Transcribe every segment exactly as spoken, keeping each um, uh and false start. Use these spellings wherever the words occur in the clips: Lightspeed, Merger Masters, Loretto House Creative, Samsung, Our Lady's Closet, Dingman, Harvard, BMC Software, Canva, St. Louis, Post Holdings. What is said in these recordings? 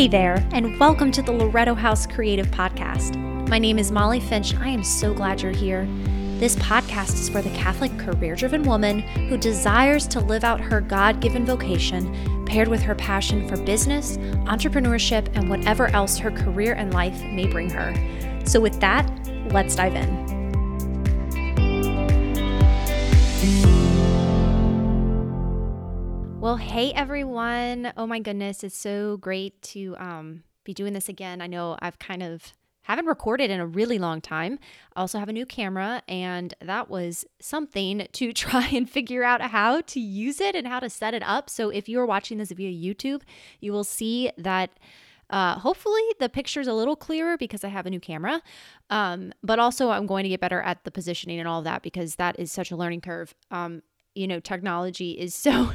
Hey there, and welcome to the Loretto House Creative Podcast. My name is Molly Finch. I am so glad you're here. This podcast is for the Catholic career-driven woman who desires to live out her God-given vocation, paired with her passion for business, entrepreneurship, and whatever else her career and life may bring her. So with that, let's dive in. Well, hey everyone. Oh my goodness. It's so great to um, be doing this again. I know I've kind of haven't recorded in a really long time. I also have a new camera, and that was something to try and figure out how to use it and how to set it up. So if you're watching this via YouTube, you will see that Uh, hopefully the picture's a little clearer because I have a new camera, um, but also I'm going to get better at the positioning and all of that because that is such a learning curve. Um, you know, technology is so,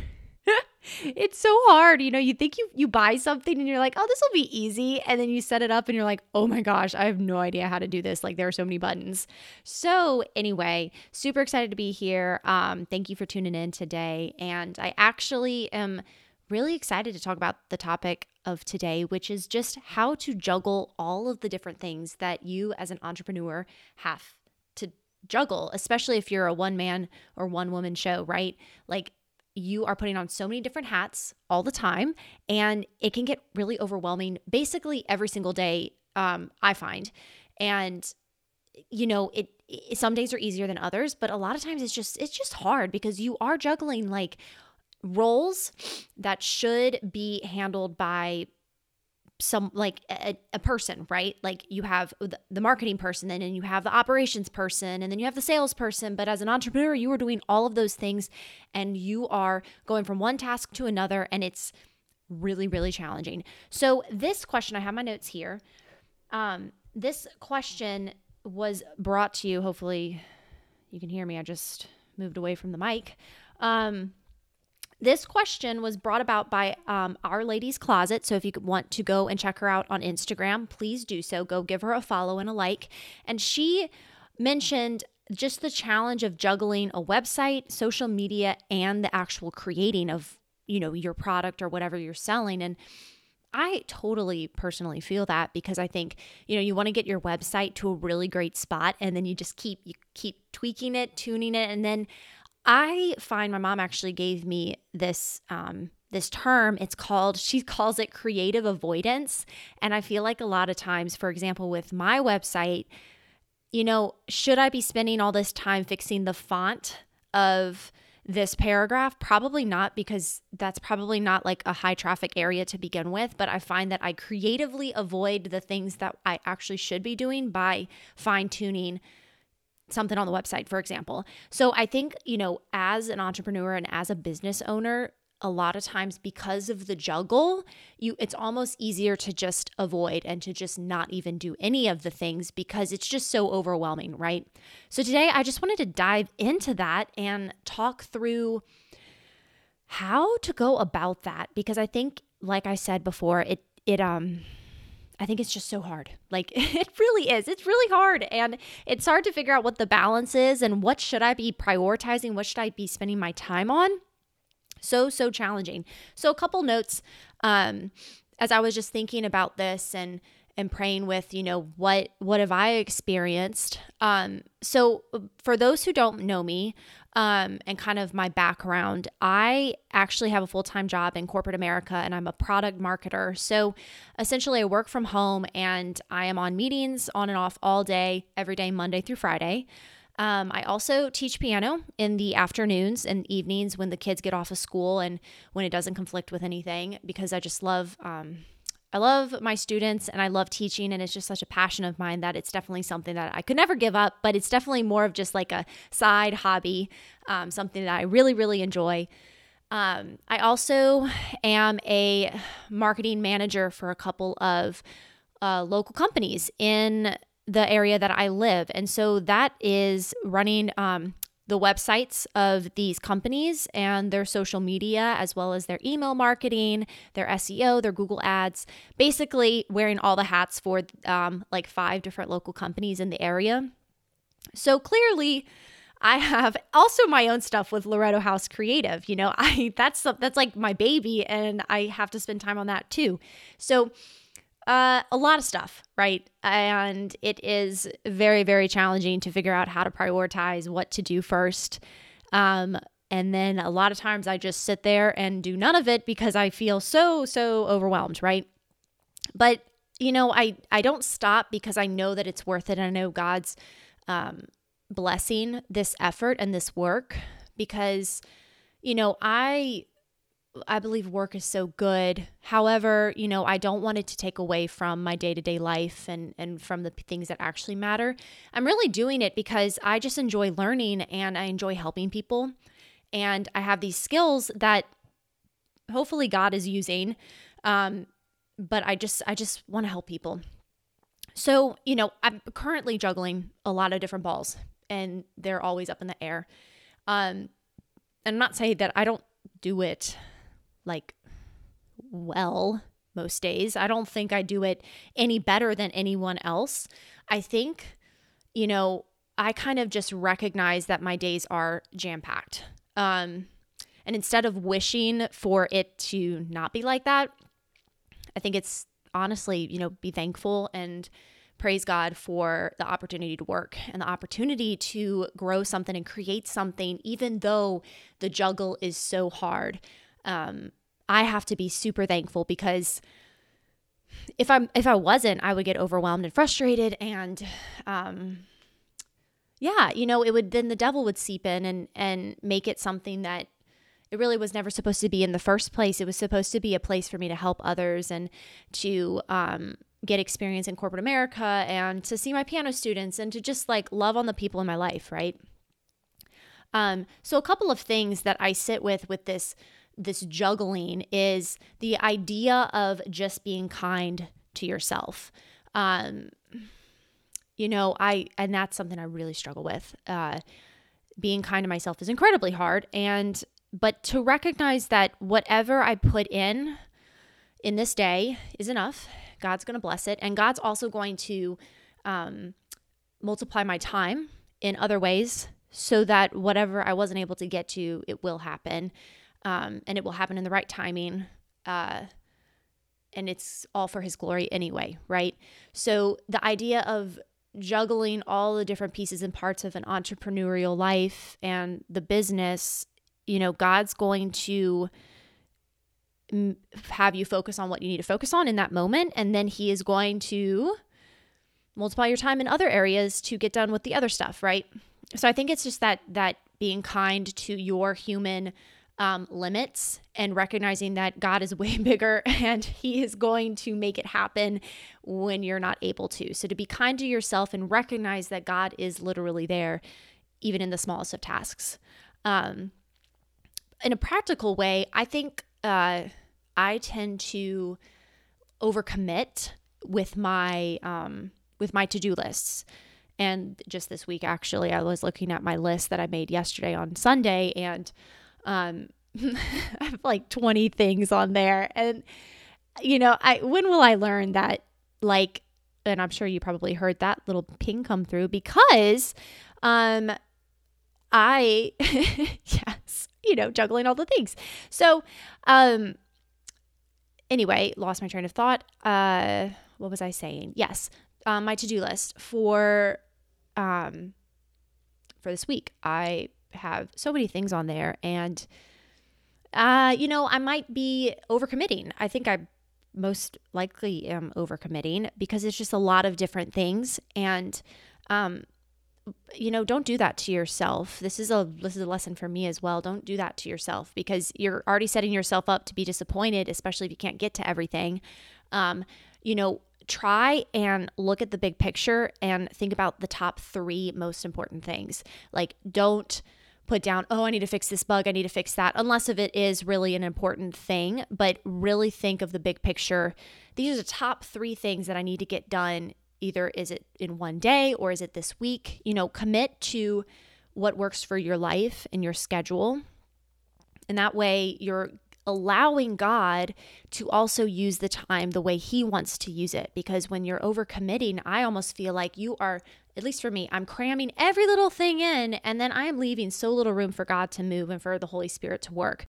it's so hard. You know, you think you, you buy something and you're like, oh, this will be easy. And then you set it up and you're like, oh my gosh, I have no idea how to do this. Like there are so many buttons. So anyway, super excited to be here. Um, thank you for tuning in today. And I actually am really excited to talk about the topic of today, which is just how to juggle all of the different things that you as an entrepreneur have to juggle, especially if you're a one-man or one-woman show, right? Like you are putting on so many different hats all the time, and it can get really overwhelming basically every single day, um, I find. And, you know, it it some days are easier than others, but a lot of times it's just it's just hard because you are juggling like roles that should be handled by some like a, a person, right? Like you have the marketing person and then you have the operations person and then you have the sales person. But as an entrepreneur, you are doing all of those things and you are going from one task to another, and it's really, really challenging. So this question, I have my notes here. Um, this question was brought to you. Hopefully you can hear me. I just moved away from the mic. Um, This question was brought about by um, Our Lady's Closet. So if you want to go and check her out on Instagram, please do so. Go give her a follow and a like. And she mentioned just the challenge of juggling a website, social media, and the actual creating of, you know, your product or whatever you're selling. And I totally personally feel that because I think, you know, you want to get your website to a really great spot, and then you just keep you keep tweaking it, tuning it, and then I find my mom actually gave me this um, this term. It's called, she calls it creative avoidance. And I feel like a lot of times, for example, with my website, you know, should I be spending all this time fixing the font of this paragraph? Probably not, because that's probably not like a high traffic area to begin with. But I find that I creatively avoid the things that I actually should be doing by fine tuning something on the website, for example. So I think, you know, as an entrepreneur and as a business owner, a lot of times because of the juggle, you it's almost easier to just avoid and to just not even do any of the things because it's just so overwhelming, right? So today I just wanted to dive into that and talk through how to go about that, because I think, like I said before, it it um I think it's just so hard. Like it really is. It's really hard. And it's hard to figure out what the balance is and what should I be prioritizing? What should I be spending my time on? So, so challenging. So a couple notes, um, as I was just thinking about this and, and praying with, you know, what, what have I experienced? Um, so for those who don't know me, um, and kind of my background, I actually have a full-time job in corporate America, and I'm a product marketer. So essentially I work from home, and I am on meetings on and off all day, every day, Monday through Friday. Um, I also teach piano in the afternoons and evenings when the kids get off of school and when it doesn't conflict with anything, because I just love, um, I love my students and I love teaching, and it's just such a passion of mine that it's definitely something that I could never give up, but it's definitely more of just like a side hobby, um, something that I really, really enjoy. Um, I also am a marketing manager for a couple of uh, local companies in the area that I live. And so that is running um, the websites of these companies and their social media, as well as their email marketing, their S E O, their Google ads, basically wearing all the hats for um, like five different local companies in the area. So clearly I have also my own stuff with Loretto House Creative. You know, I that's that's like my baby, and I have to spend time on that too. So uh, a lot of stuff, right? And it is very, very challenging to figure out how to prioritize what to do first. Um, and then a lot of times I just sit there and do none of it because I feel so, so overwhelmed, right? But you know, I, I don't stop because I know that it's worth it. I know God's um, blessing this effort and this work because, you know, I I believe work is so good. However, you know, I don't want it to take away from my day-to-day life and, and from the things that actually matter. I'm really doing it because I just enjoy learning and I enjoy helping people. And I have these skills that hopefully God is using, um, but I just I just want to help people. So, you know, I'm currently juggling a lot of different balls and they're always up in the air. Um, and I'm not saying that I don't do it like well most days. I don't think I do it any better than anyone else. I think, you know, I kind of just recognize that my days are jam-packed. Um, and instead of wishing for it to not be like that, I think it's honestly, you know, be thankful and praise God for the opportunity to work and the opportunity to grow something and create something, even though the juggle is so hard. Um, I have to be super thankful because if I'm, if I wasn't, I would get overwhelmed and frustrated and, um, yeah, you know, it would, then the devil would seep in and, and make it something that it really was never supposed to be in the first place. It was supposed to be a place for me to help others and to um, get experience in corporate America and to see my piano students and to just like love on the people in my life, right? Um, so a couple of things that I sit with with this this juggling is the idea of just being kind to yourself. Um, you know, I and that's something I really struggle with. Uh, being kind to myself is incredibly hard and But to recognize that whatever I put in, in this day is enough. God's going to bless it. And God's also going to um, multiply my time in other ways so that whatever I wasn't able to get to, it will happen. Um, and it will happen in the right timing. Uh, and it's all for His glory anyway, right? So the idea of juggling all the different pieces and parts of an entrepreneurial life and the business, you know, God's going to m- have you focus on what you need to focus on in that moment. And then He is going to multiply your time in other areas to get done with the other stuff, right? So I think it's just that that being kind to your human um, limits and recognizing that God is way bigger and He is going to make it happen when you're not able to. So to be kind to yourself and recognize that God is literally there, even in the smallest of tasks. Um, In a practical way, I think uh, I tend to overcommit with my um, with my to-do lists. And just this week, actually, I was looking at my list that I made yesterday on Sunday, and um, I have like twenty things on there. And you know, I when will I learn that? Like, and I'm sure you probably heard that little ping come through because um, I yes. you know, juggling all the things. So, um, anyway, lost my train of thought. Uh, what was I saying? Yes. Um, my to-do list for, um, for this week, I have so many things on there and, uh, you know, I might be overcommitting. I think I most likely am overcommitting because it's just a lot of different things. And, um, you know, don't do that to yourself. This is a this is a lesson for me as well. Don't do that to yourself because you're already setting yourself up to be disappointed, especially if you can't get to everything. Um, you know, try and look at the big picture and think about the top three most important things. Like, don't put down, oh, I need to fix this bug, I need to fix that, unless if it is really an important thing. But really think of the big picture. These are the top three things that I need to get done. Either is it in one day or is it this week? You know, commit to what works for your life and your schedule. And that way you're allowing God to also use the time the way He wants to use it. Because when you're overcommitting, I almost feel like you are, at least for me, I'm cramming every little thing in, and then I am leaving so little room for God to move and for the Holy Spirit to work.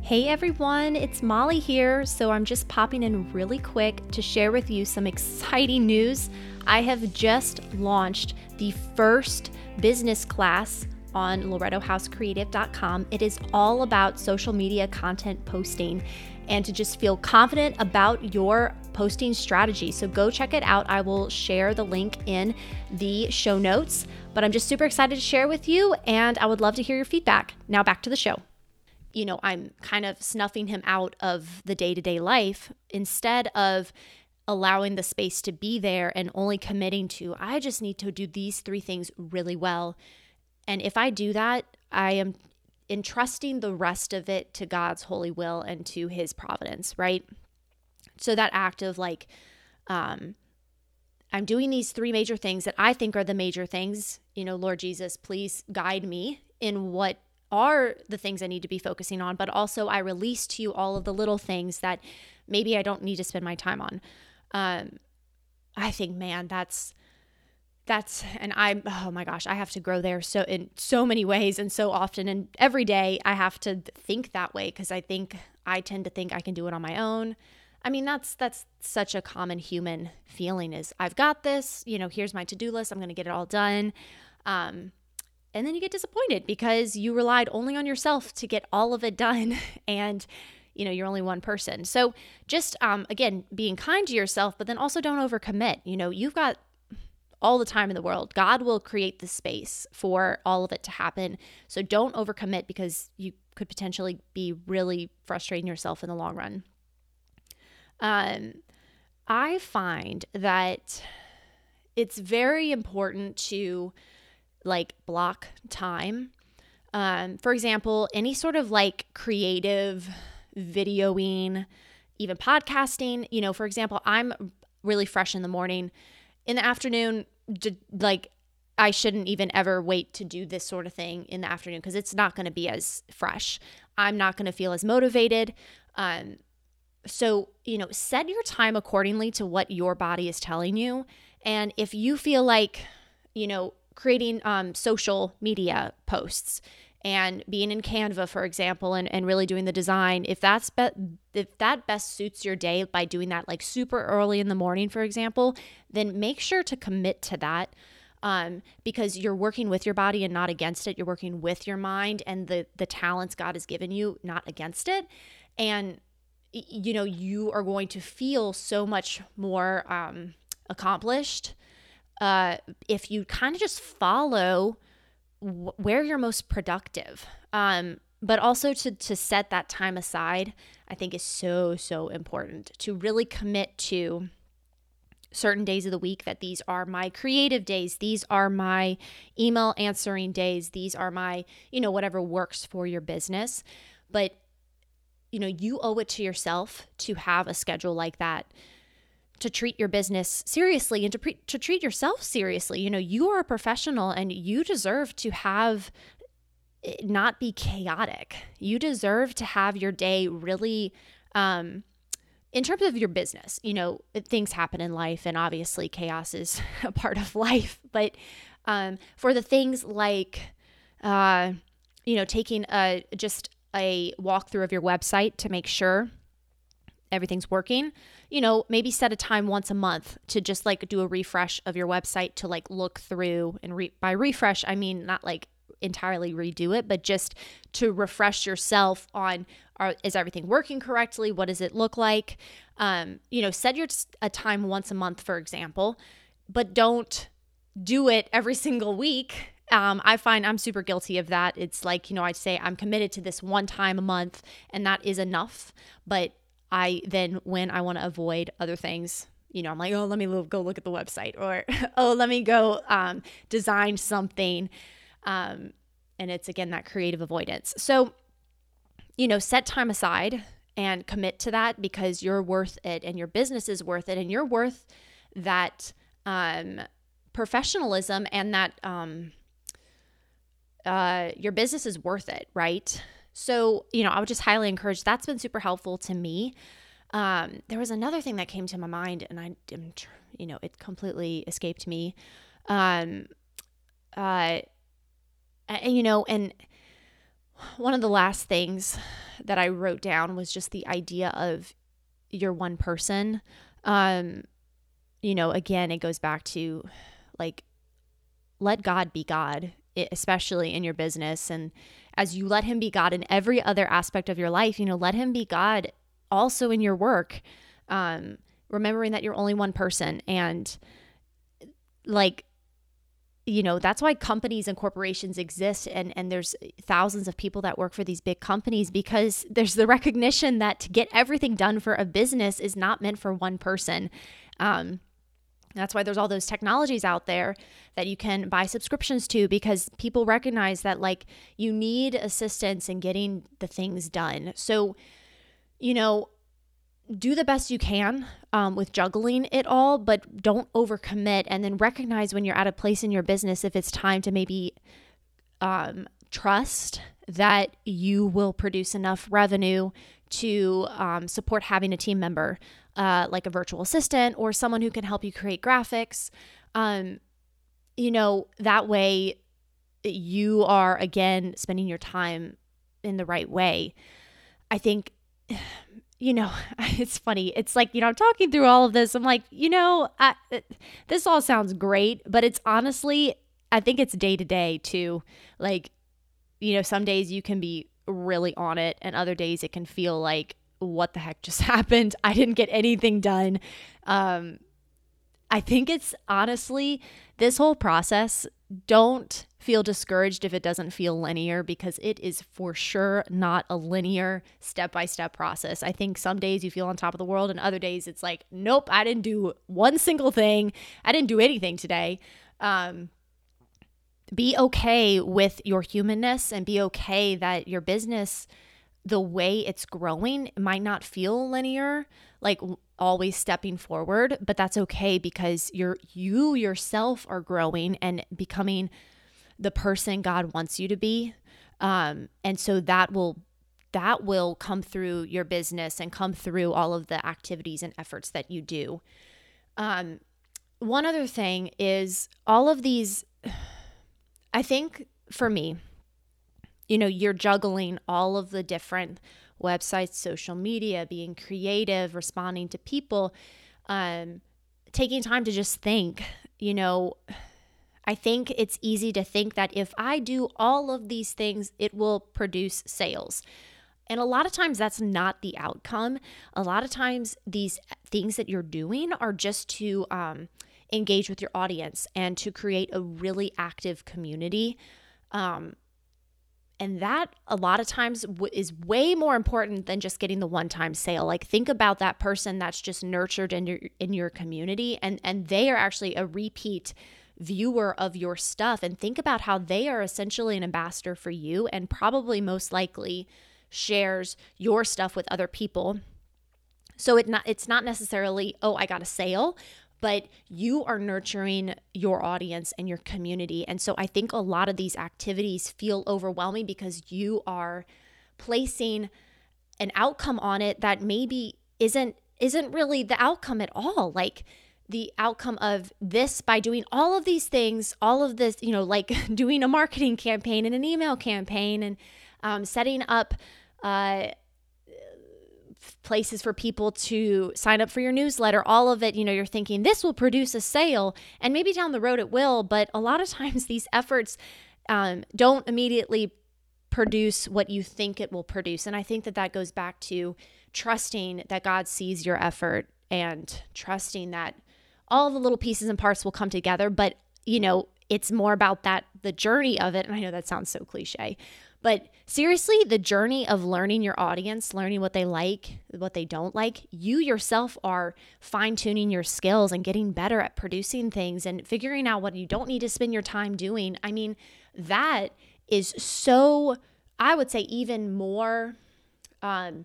Hey everyone, it's Molly here. So I'm just popping in really quick to share with you some exciting news. I have just launched the first business class on Loretto House Creative dot com. It is all about social media content posting and to just feel confident about your posting strategy. So go check it out. I will share the link in the show notes, but I'm just super excited to share with you and I would love to hear your feedback. Now back to the show. You know, I'm kind of snuffing him out of the day-to-day life instead of allowing the space to be there and only committing to, I just need to do these three things really well. And if I do that, I am entrusting the rest of it to God's holy will and to His providence, right? So that act of like, um, I'm doing these three major things that I think are the major things, you know, Lord Jesus, please guide me in what are the things I need to be focusing on, but also I release to you all of the little things that maybe I don't need to spend my time on. Um, I think, man, that's, that's, and I'm, oh my gosh, I have to grow there so in so many ways and so often, and every day I have to think that way because I think I tend to think I can do it on my own. I mean, that's, that's such a common human feeling is I've got this, you know, here's my to-do list. I'm going to get it all done. Um, And then you get disappointed because you relied only on yourself to get all of it done and, you know, you're only one person. So just, um, again, being kind to yourself, but then also don't overcommit. You know, you've got all the time in the world. God will create the space for all of it to happen. So don't overcommit because you could potentially be really frustrating yourself in the long run. Um, I find that it's very important to like block time. Um, for example, any sort of like creative videoing, even podcasting, you know, for example, I'm really fresh in the morning. In the afternoon, d- like I shouldn't even ever wait to do this sort of thing in the afternoon because it's not going to be as fresh. I'm not going to feel as motivated. Um, so, you know, set your time accordingly to what your body is telling you. And if you feel like, you know, creating um, social media posts and being in Canva, for example, and, and really doing the design, if that's be- if that best suits your day by doing that like super early in the morning, for example, then make sure to commit to that um, because you're working with your body and not against it. You're working with your mind and the the talents God has given you, not against it. And, you know, you are going to feel so much more um, accomplished Uh, if you kind of just follow w- where you're most productive, um, but also to to set that time aside, I think is so, so important to really commit to certain days of the week that these are my creative days. These are my email answering days. These are my, you know, whatever works for your business. But, you know, you owe it to yourself to have a schedule like that, to treat your business seriously and to, pre- to treat yourself seriously. You know, you are a professional and you deserve to have it not be chaotic. You deserve to have your day really, um, in terms of your business, you know, things happen in life and obviously chaos is a part of life. But um, for the things like, uh, you know, taking a just a walkthrough of your website to make sure everything's working, you know, maybe set a time once a month to just like do a refresh of your website to like look through and re- by refresh, I mean, not like entirely redo it, but just to refresh yourself on, are, is everything working correctly? What does it look like? Um, you know, set your a time once a month, for example, but don't do it every single week. Um, I find I'm super guilty of that. It's like, you know, I'd say I'm committed to this one time a month and that is enough, but I then when I want to avoid other things, you know, I'm like, oh, let me go look at the website or, oh, let me go um, design something. Um, and it's, again, that creative avoidance. So, you know, set time aside and commit to that because you're worth it and your business is worth it and you're worth that um, professionalism and that um, uh, your business is worth it, right? So, you know, I would just highly encourage, that's been super helpful to me. Um, there was another thing that came to my mind and I didn't, you know, it completely escaped me. Um, uh, and, you know, and one of the last things that I wrote down was just the idea of you're one person. Um, you know, again, it goes back to like, let God be God, especially in your business. And as you let him be God in every other aspect of your life, you know, let him be God also in your work, um, remembering that you're only one person. And like, you know, that's why companies and corporations exist. And, and there's thousands of people that work for these big companies, because there's the recognition that to get everything done for a business is not meant for one person. Um, that's why there's all those technologies out there that you can buy subscriptions to, because people recognize that like you need assistance in getting the things done. So, you know, do the best you can um, with juggling it all, but don't overcommit, and then recognize when you're at a place in your business if it's time to maybe um, trust that you will produce enough revenue to um, support having a team member, uh, like a virtual assistant or someone who can help you create graphics. Um, you know, that way you are, again, spending your time in the right way. I think you know, it's funny. It's like, you know, I'm talking through all of this. I'm like, you know, I, it, this all sounds great, but it's honestly, I think it's day to day too. Like, you know, some days you can be really on it, and other days it can feel like, what the heck just happened? I didn't get anything done. Um, I think it's honestly, this whole process, don't feel discouraged if it doesn't feel linear, because it is for sure not a linear step-by-step process. I think some days you feel on top of the world, and other days it's like, nope, I didn't do one single thing. I didn't do anything today. Um, be okay with your humanness, and be okay that your business, the way it's growing, might not feel linear, like always stepping forward, but that's okay, because you're, you yourself are growing and becoming the person God wants you to be. Um, and so that will, that will come through your business and come through all of the activities and efforts that you do. Um, one other thing is all of these, I think for me, you know, you're juggling all of the different websites, social media, being creative, responding to people, um, taking time to just think, you know, I think it's easy to think that if I do all of these things, it will produce sales. And a lot of times that's not the outcome. A lot of times these things that you're doing are just to um, engage with your audience and to create a really active community. Um, and that a lot of times w- is way more important than just getting the one-time sale. Like think about that person that's just nurtured in your, in your community, and, and they are actually a repeat viewer of your stuff, and think about how they are essentially an ambassador for you, and probably most likely shares your stuff with other people. So it not, it's not necessarily, oh, I got a sale, but you are nurturing your audience and your community. And so I think a lot of these activities feel overwhelming because you are placing an outcome on it that maybe isn't isn't really the outcome at all. Like the outcome of this, by doing all of these things, all of this, you know, like doing a marketing campaign and an email campaign, and um, setting up uh, places for people to sign up for your newsletter, all of it, you know, you're thinking this will produce a sale, and maybe down the road it will, but a lot of times these efforts um, don't immediately produce what you think it will produce. And I think that that goes back to trusting that God sees your effort, and trusting that all the little pieces and parts will come together. But, you know, it's more about that, the journey of it. And I know that sounds so cliche, but seriously, the journey of learning your audience, learning what they like, what they don't like. You yourself are fine-tuning your skills and getting better at producing things and figuring out what you don't need to spend your time doing. I mean, that is so, I would say, even more um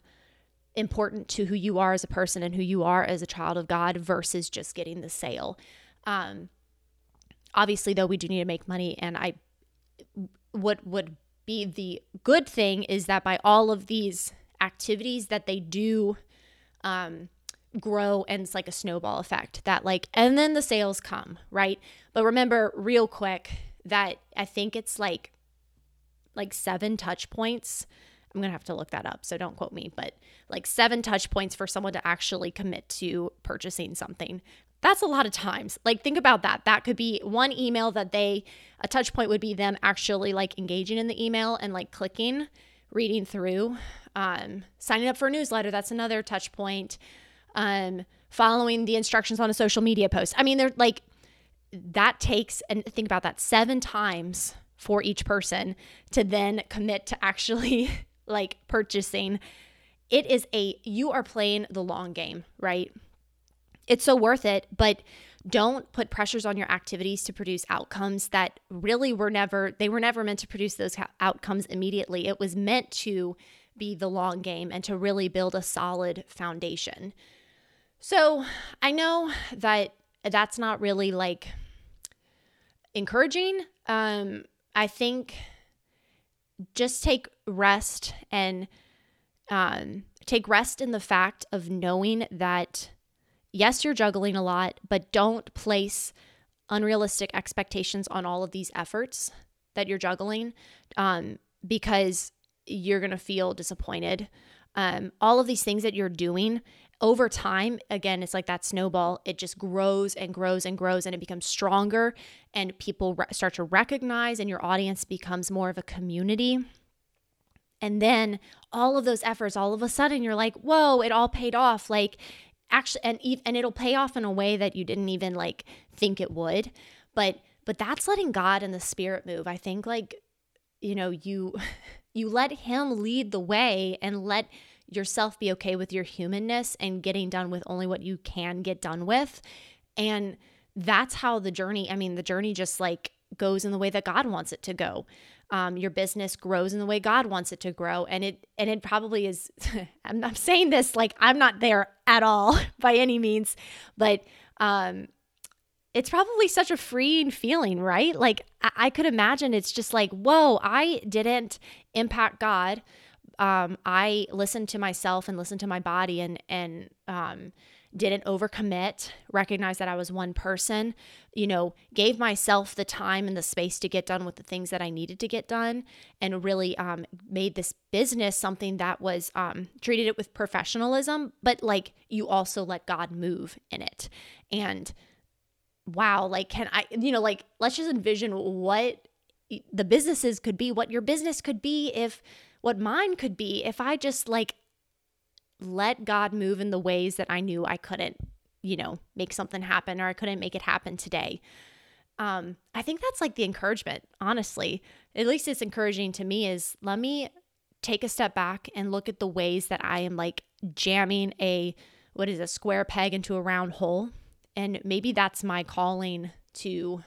important to who you are as a person and who you are as a child of God, versus just getting the sale. Um, obviously, though, we do need to make money, and I what would be the good thing is that by all of these activities that they do um, grow, and it's like a snowball effect that like, and then the sales come, right? But remember real quick that I think it's like like seven touch points. I'm going to have to look that up, so don't quote me, but like seven touch points for someone to actually commit to purchasing something. That's a lot of times. Like, think about that. That could be one email that they, a touch point would be them actually like engaging in the email and like clicking, reading through, um, signing up for a newsletter. That's another touch point. Um, following the instructions on a social media post. I mean, they're like, that takes, and think about that, seven times for each person to then commit to actually like purchasing. It is a, you are playing the long game, right? It's so worth it, but don't put pressures on your activities to produce outcomes that really were never, they were never meant to produce those outcomes immediately. It was meant to be the long game and to really build a solid foundation. So I know that that's not really like encouraging. Um, I think just take rest and um, take rest in the fact of knowing that, yes, you're juggling a lot, but don't place unrealistic expectations on all of these efforts that you're juggling um, because you're going to feel disappointed. Um, all of these things that you're doing over time, again, it's like that snowball. It just grows and grows and grows, and it becomes stronger, and people re- start to recognize, and your audience becomes more of a community. And then all of those efforts, all of a sudden you're like, whoa, it all paid off. Like actually, and, and it'll pay off in a way that you didn't even like think it would. But, but that's letting God and the Spirit move. I think like, you know, you, you let Him lead the way and let yourself be okay with your humanness and getting done with only what you can get done with. And that's how the journey, I mean, the journey just like goes in the way that God wants it to go. Um, your business grows in the way God wants it to grow. And it, and it probably is, I'm, I'm saying this, like, I'm not there at all by any means, but, um, it's probably such a freeing feeling, right? Like I, I could imagine it's just like, whoa, I didn't impact God. Um, I listened to myself and listened to my body and, and, um, didn't overcommit, recognized that I was one person, you know, gave myself the time and the space to get done with the things that I needed to get done, and really, um, made this business something that was, um, treated it with professionalism, but like you also let God move in it. And wow, like, can I, you know, like, let's just envision what the businesses could be, what your business could be, if what mine could be, if I just like let God move in the ways that I knew I couldn't, you know, make something happen, or I couldn't make it happen today. Um, I think that's like the encouragement, honestly, at least it's encouraging to me, is let me take a step back and look at the ways that I am like jamming a, what is a square peg into a round hole. And maybe that's my calling to,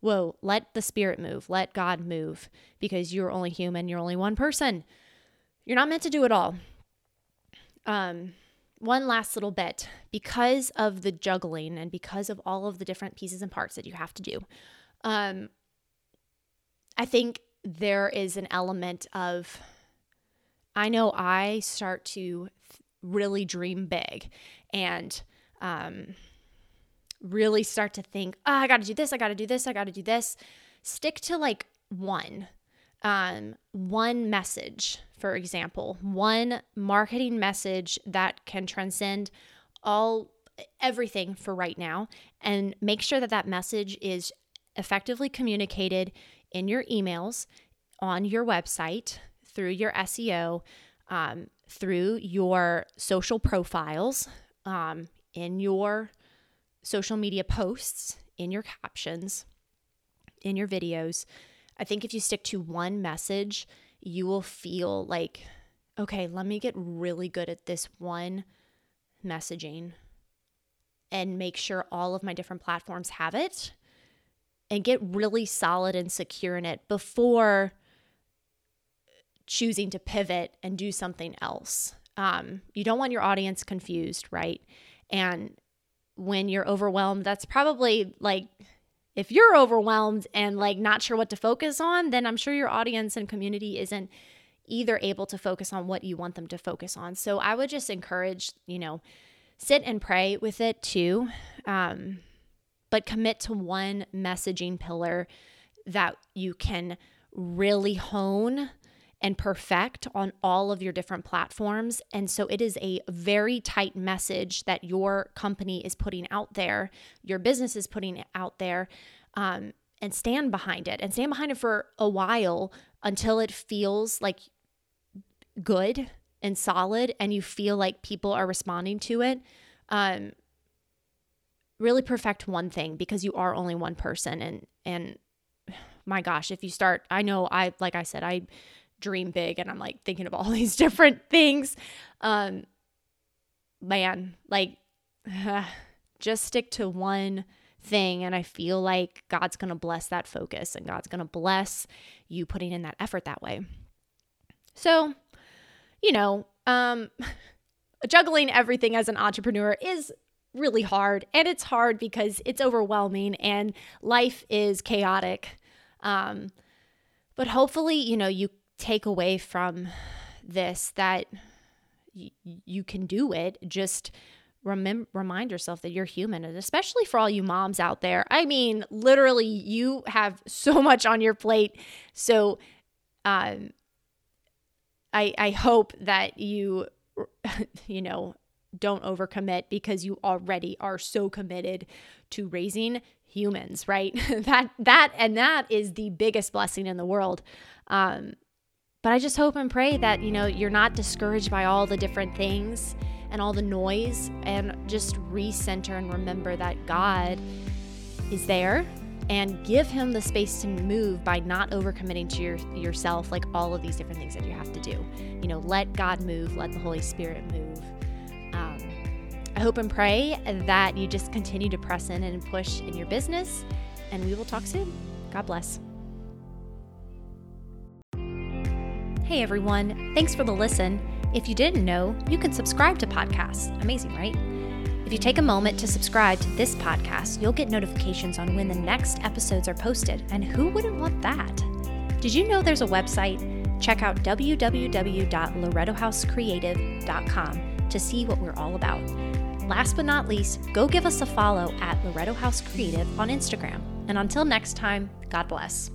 whoa, let the Spirit move, let God move, because you're only human, you're only one person. You're not meant to do it all. Um, one last little bit, because of the juggling and because of all of the different pieces and parts that you have to do, um, I think there is an element of, I know I start to really dream big and, um, really start to think, oh, I got to do this. I got to do this. I got to do this. Stick to like one, um, one message, for example, one marketing message that can transcend all everything for right now, and make sure that that message is effectively communicated in your emails, on your website, through your S E O, um, through your social profiles, um, in your social media posts, in your captions, in your videos. I think if you stick to one message, you will feel like, okay, let me get really good at this one messaging and make sure all of my different platforms have it, and get really solid and secure in it before choosing to pivot and do something else. Um, you don't want your audience confused, right? And when you're overwhelmed, that's probably like, if you're overwhelmed and like not sure what to focus on, then I'm sure your audience and community isn't either able to focus on what you want them to focus on. So I would just encourage, you know, sit and pray with it too, um, but commit to one messaging pillar that you can really hone and perfect on all of your different platforms. And so it is a very tight message that your company is putting out there, your business is putting out there, um, and stand behind it and stand behind it for a while until it feels like good and solid and you feel like people are responding to it. Um, really perfect one thing, because you are only one person. And, and my gosh, if you start, I know I, like I said, I dream big and I'm like thinking of all these different things. Um, man, like just stick to one thing. And I feel like God's going to bless that focus and God's going to bless you putting in that effort that way. So, you know, um, juggling everything as an entrepreneur is really hard, and it's hard because it's overwhelming and life is chaotic. Um, but hopefully, you know, you take away from this that y- you can do it. Just Remem- remind yourself that you're human, and especially for all you moms out there. I mean, literally, you have so much on your plate. So um, I, I hope that you, you know, don't overcommit, because you already are so committed to raising humans, right? that, that, and that is the biggest blessing in the world. Um, but I just hope and pray that, you know, you're not discouraged by all the different things and all the noise, and just recenter and remember that God is there, and give him the space to move by not overcommitting to your, yourself, like all of these different things that you have to do. You know, let God move, let the Holy Spirit move. Um, I hope and pray that you just continue to press in and push in your business, and we will talk soon. God bless. Hey everyone, thanks for the listen. If you didn't know, you can subscribe to podcasts. Amazing, right? If you take a moment to subscribe to this podcast, you'll get notifications on when the next episodes are posted. And who wouldn't want that? Did you know there's a website? Check out w w w dot loretto house creative dot com to see what we're all about. Last but not least, go give us a follow at Loretto House Creative on Instagram. And until next time, God bless.